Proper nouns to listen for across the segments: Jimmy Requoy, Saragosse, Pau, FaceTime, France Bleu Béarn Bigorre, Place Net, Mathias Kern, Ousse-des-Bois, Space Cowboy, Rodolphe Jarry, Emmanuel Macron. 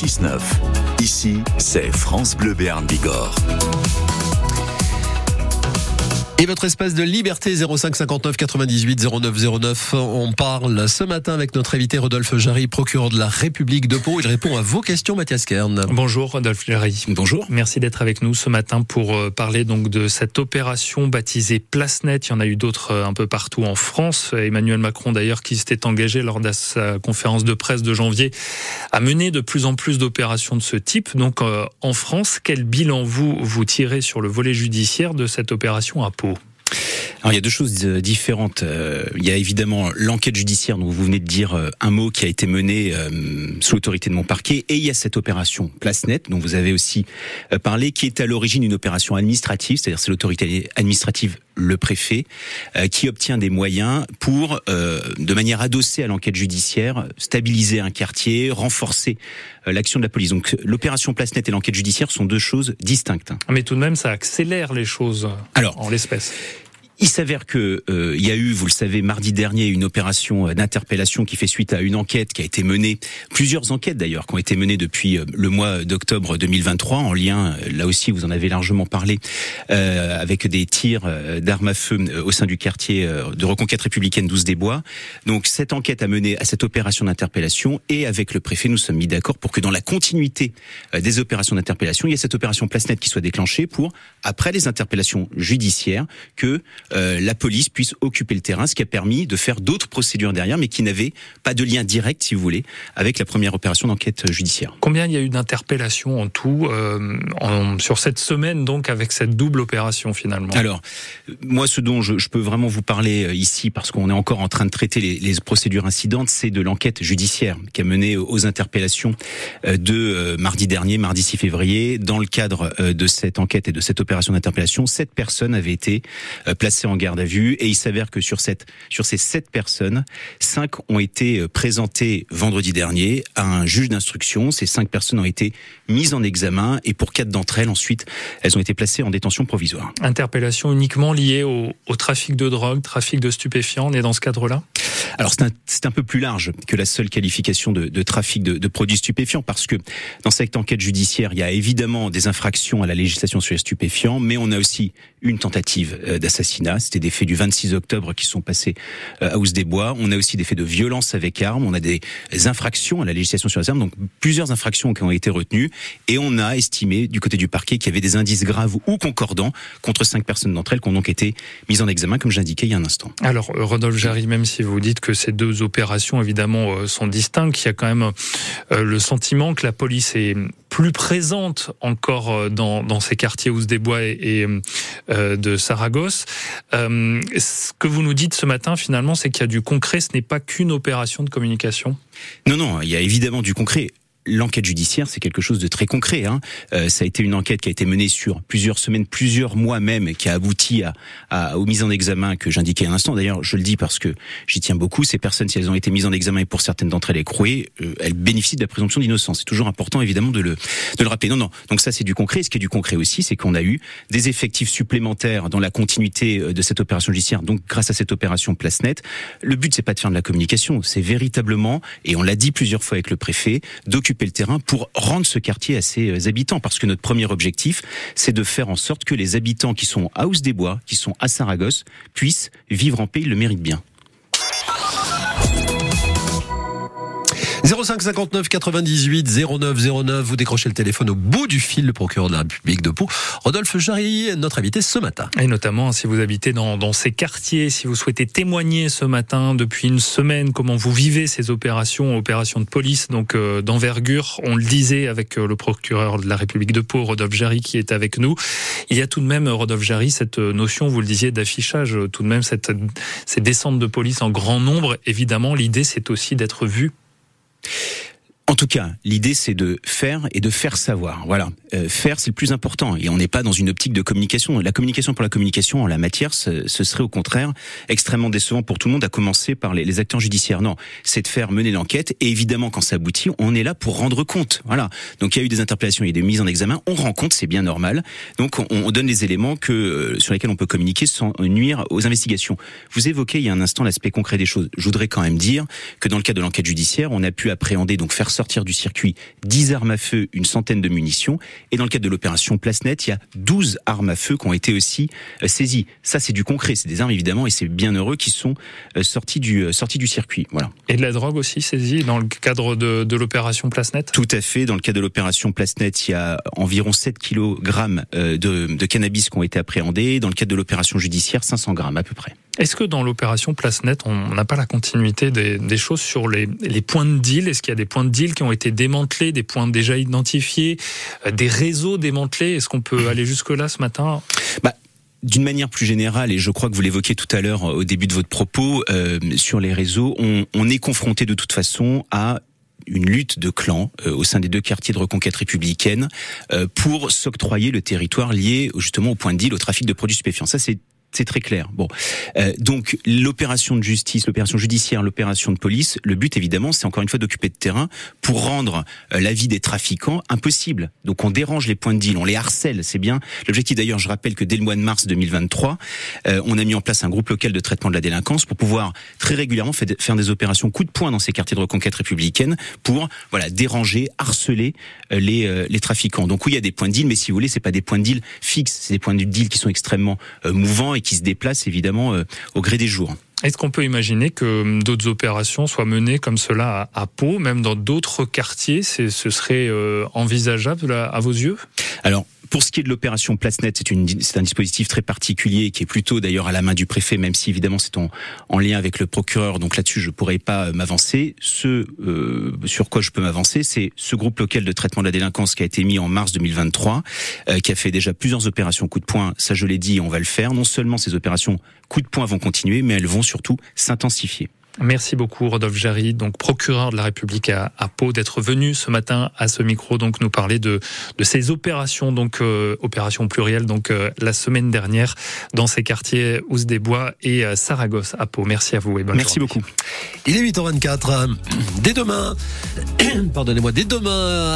269. Ici, c'est France Bleu Béarn Bigorre. Et votre espace de liberté 05 59 98 09 09. On parle ce matin avec notre invité Rodolphe Jarry, procureur de la République de Pau. Il répond à vos questions, Mathias Kern. Bonjour Rodolphe Jarry. Bonjour. Merci d'être avec nous ce matin pour parler donc de cette opération baptisée Place Net. Il y en a eu d'autres un peu partout en France. Emmanuel Macron d'ailleurs qui s'était engagé lors de sa conférence de presse de janvier à mener de plus en plus d'opérations de ce type. Donc en France, quel bilan vous tirez sur le volet judiciaire de cette opération à Pau? Alors, il y a deux choses différentes. Il y a évidemment l'enquête judiciaire dont vous venez de dire un mot, qui a été menée sous l'autorité de mon parquet, et il y a cette opération Place Net dont vous avez aussi parlé, qui est à l'origine d'une opération administrative, c'est-à-dire c'est l'autorité administrative, le préfet, qui obtient des moyens pour, de manière adossée à l'enquête judiciaire, stabiliser un quartier, renforcer l'action de la police. Donc l'opération Place Net et l'enquête judiciaire sont deux choses distinctes. Mais tout de même, ça accélère les choses. Alors, en l'espèce, il s'avère que il y a eu, vous le savez, mardi dernier, une opération d'interpellation qui fait suite à une enquête qui a été menée, plusieurs enquêtes d'ailleurs, qui ont été menées depuis le mois d'octobre 2023, en lien, là aussi vous en avez largement parlé, avec des tirs d'armes à feu au sein du quartier de reconquête républicaine d'Ousse-des-Bois. Donc cette enquête a mené à cette opération d'interpellation, et avec le préfet, nous sommes mis d'accord pour que dans la continuité des opérations d'interpellation, il y a cette opération Place Net qui soit déclenchée pour, après les interpellations judiciaires, que la police puisse occuper le terrain, ce qui a permis de faire d'autres procédures derrière, mais qui n'avaient pas de lien direct, si vous voulez, avec la première opération d'enquête judiciaire. Combien il y a eu d'interpellations en tout sur cette semaine, donc, avec cette double opération, finalement? Alors, moi, ce dont je peux vraiment vous parler ici, parce qu'on est encore en train de traiter les procédures incidentes, c'est de l'enquête judiciaire qui a mené aux interpellations de mardi dernier, mardi 6 février. Dans le cadre de cette enquête et de cette opération d'interpellation, 7 personnes avaient été placées en garde à vue, et il s'avère que sur ces 7 personnes, 5 ont été présentées vendredi dernier à un juge d'instruction. Ces 5 personnes ont été mises en examen, et pour 4 d'entre elles, ensuite, elles ont été placées en détention provisoire. Interpellation uniquement liée au trafic de drogue, trafic de stupéfiants, on est dans ce cadre-là? Alors c'est un peu plus large que la seule qualification de trafic de produits stupéfiants, parce que dans cette enquête judiciaire, il y a évidemment des infractions à la législation sur les stupéfiants, mais on a aussi une tentative d'assassinat, c'était des faits du 26 octobre qui sont passés à Ousse-des-Bois, on a aussi des faits de violence avec armes, on a des infractions à la législation sur les armes, donc plusieurs infractions qui ont été retenues, et on a estimé du côté du parquet qu'il y avait des indices graves ou concordants contre 5 personnes d'entre elles qui ont donc été mises en examen, comme j'indiquais il y a un instant. Alors Rodolphe Jarry, même si vous dites que ces deux opérations évidemment sont distinctes, il y a quand même le sentiment que la police est plus présente encore dans ces quartiers Ousse-des-Bois et de Saragosse. Ce que vous nous dites ce matin finalement, c'est qu'il y a du concret, ce n'est pas qu'une opération de communication. Non, il y a évidemment du concret. L'enquête judiciaire, c'est quelque chose de très concret. Ça a été une enquête qui a été menée sur plusieurs semaines, plusieurs mois même, qui a abouti aux mises en examen que j'indiquais à l'instant. D'ailleurs, je le dis parce que j'y tiens beaucoup. Ces personnes, si elles ont été mises en examen, et pour certaines d'entre elles écrouées, elles bénéficient de la présomption d'innocence. C'est toujours important, évidemment, de le rappeler. Non. Donc ça, c'est du concret. Et ce qui est du concret aussi, c'est qu'on a eu des effectifs supplémentaires dans la continuité de cette opération judiciaire. Donc, grâce à cette opération Place Net, le but, c'est pas de faire de la communication. C'est véritablement, et on l'a dit plusieurs fois avec le préfet, le terrain pour rendre ce quartier à ses habitants, parce que notre premier objectif, c'est de faire en sorte que les habitants qui sont à Ousse-des-Bois, qui sont à Saragosse, puissent vivre en paix, ils le méritent bien. 05 59 98 09 09, vous décrochez le téléphone au bout du fil, le procureur de la République de Pau, Rodolphe Jarry, notre invité ce matin. Et notamment, si vous habitez dans ces quartiers, si vous souhaitez témoigner ce matin, depuis une semaine, comment vous vivez ces opérations de police, donc d'envergure, on le disait avec le procureur de la République de Pau, Rodolphe Jarry, qui est avec nous. Il y a tout de même, Rodolphe Jarry, cette notion, vous le disiez, d'affichage, tout de même, ces descentes de police en grand nombre. Évidemment, l'idée, c'est aussi d'être vu. En tout cas, l'idée, c'est de faire et de faire savoir. Voilà, faire, c'est le plus important. Et on n'est pas dans une optique de communication. La communication pour la communication en la matière, ce serait au contraire extrêmement décevant pour tout le monde, à commencer par les acteurs judiciaires. Non, c'est de faire mener l'enquête. Et évidemment, quand ça aboutit, on est là pour rendre compte. Voilà. Donc, il y a eu des interpellations, il y a eu des mises en examen. On rend compte, c'est bien normal. Donc, on donne les éléments sur lesquels on peut communiquer sans nuire aux investigations. Vous évoquez il y a un instant l'aspect concret des choses. Je voudrais quand même dire que dans le cas de l'enquête judiciaire, on a pu appréhender, donc faire sortir du circuit 10 armes à feu, une centaine de munitions. Et dans le cadre de l'opération Place Net, il y a 12 armes à feu qui ont été aussi saisies. Ça, c'est du concret, c'est des armes évidemment, et c'est bien heureux qu'ils sont sortis du circuit. Voilà. Et de la drogue aussi saisie dans le cadre de l'opération Place Net ? Tout à fait. Dans le cadre de l'opération Place Net, il y a environ 7 kg de cannabis qui ont été appréhendés. Dans le cadre de l'opération judiciaire, 500 grammes à peu près. Est-ce que dans l'opération Place Net, on n'a pas la continuité des choses sur les points de deal ? Est-ce qu'il y a des points de deal qui ont été démantelés, des points déjà identifiés, des réseaux démantelés ? Est-ce qu'on peut aller jusque-là ce matin ? D'une manière plus générale, et je crois que vous l'évoquiez tout à l'heure au début de votre propos, sur les réseaux, on est confronté de toute façon à une lutte de clans au sein des deux quartiers de reconquête républicaine pour s'octroyer le territoire lié justement au point de deal, au trafic de produits stupéfiants. Ça, c'est très clair. Bon, donc l'opération de justice, l'opération judiciaire, l'opération de police, le but évidemment, c'est encore une fois d'occuper de terrain pour rendre la vie des trafiquants impossible. Donc on dérange les points de deal, on les harcèle, c'est bien l'objectif. D'ailleurs, je rappelle que dès le mois de mars 2023, on a mis en place un groupe local de traitement de la délinquance pour pouvoir très régulièrement faire des opérations coup de poing dans ces quartiers de reconquête républicaine pour déranger, harceler les trafiquants. Donc oui, il y a des points de deal, mais si vous voulez, c'est pas des points de deal fixes, c'est des points de deal qui sont extrêmement mouvants et qui se déplacent évidemment au gré des jours. Est-ce qu'on peut imaginer que d'autres opérations soient menées comme cela à Pau, même dans d'autres quartiers ? Ce serait envisageable à vos yeux ? Alors, pour ce qui est de l'opération Place Net, c'est un dispositif très particulier qui est plutôt d'ailleurs à la main du préfet, même si évidemment c'est en lien avec le procureur, donc là-dessus je pourrais pas m'avancer. Ce sur quoi je peux m'avancer, c'est ce groupe local de traitement de la délinquance qui a été mis en mars 2023, qui a fait déjà plusieurs opérations coup de poing, ça je l'ai dit, on va le faire. Non seulement ces opérations coup de poing vont continuer, mais elles vont surtout s'intensifier. Merci beaucoup Rodolphe Jarry, donc procureur de la République à Pau, d'être venu ce matin à ce micro donc nous parler de ces opérations, donc opérations plurielles, donc la semaine dernière dans ces quartiers Ousse-des-Bois et Saragosse à Pau. Merci à vous et bonne journée. Beaucoup. Il est 8h24. Dès demain,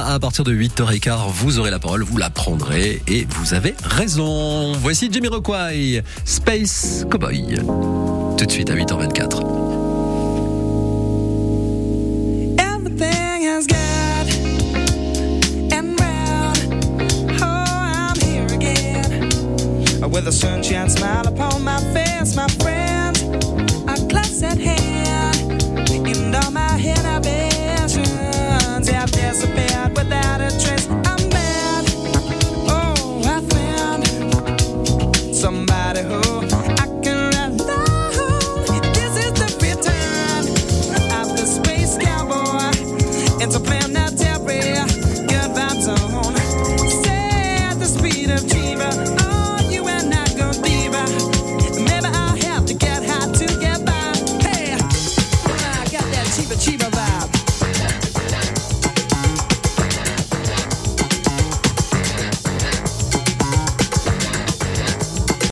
à partir de 8h15, vous aurez la parole, vous la prendrez et vous avez raison. Voici Jimmy Requoy, Space Cowboy. Tout de suite à 8h24. The sunshine smile upon my face, my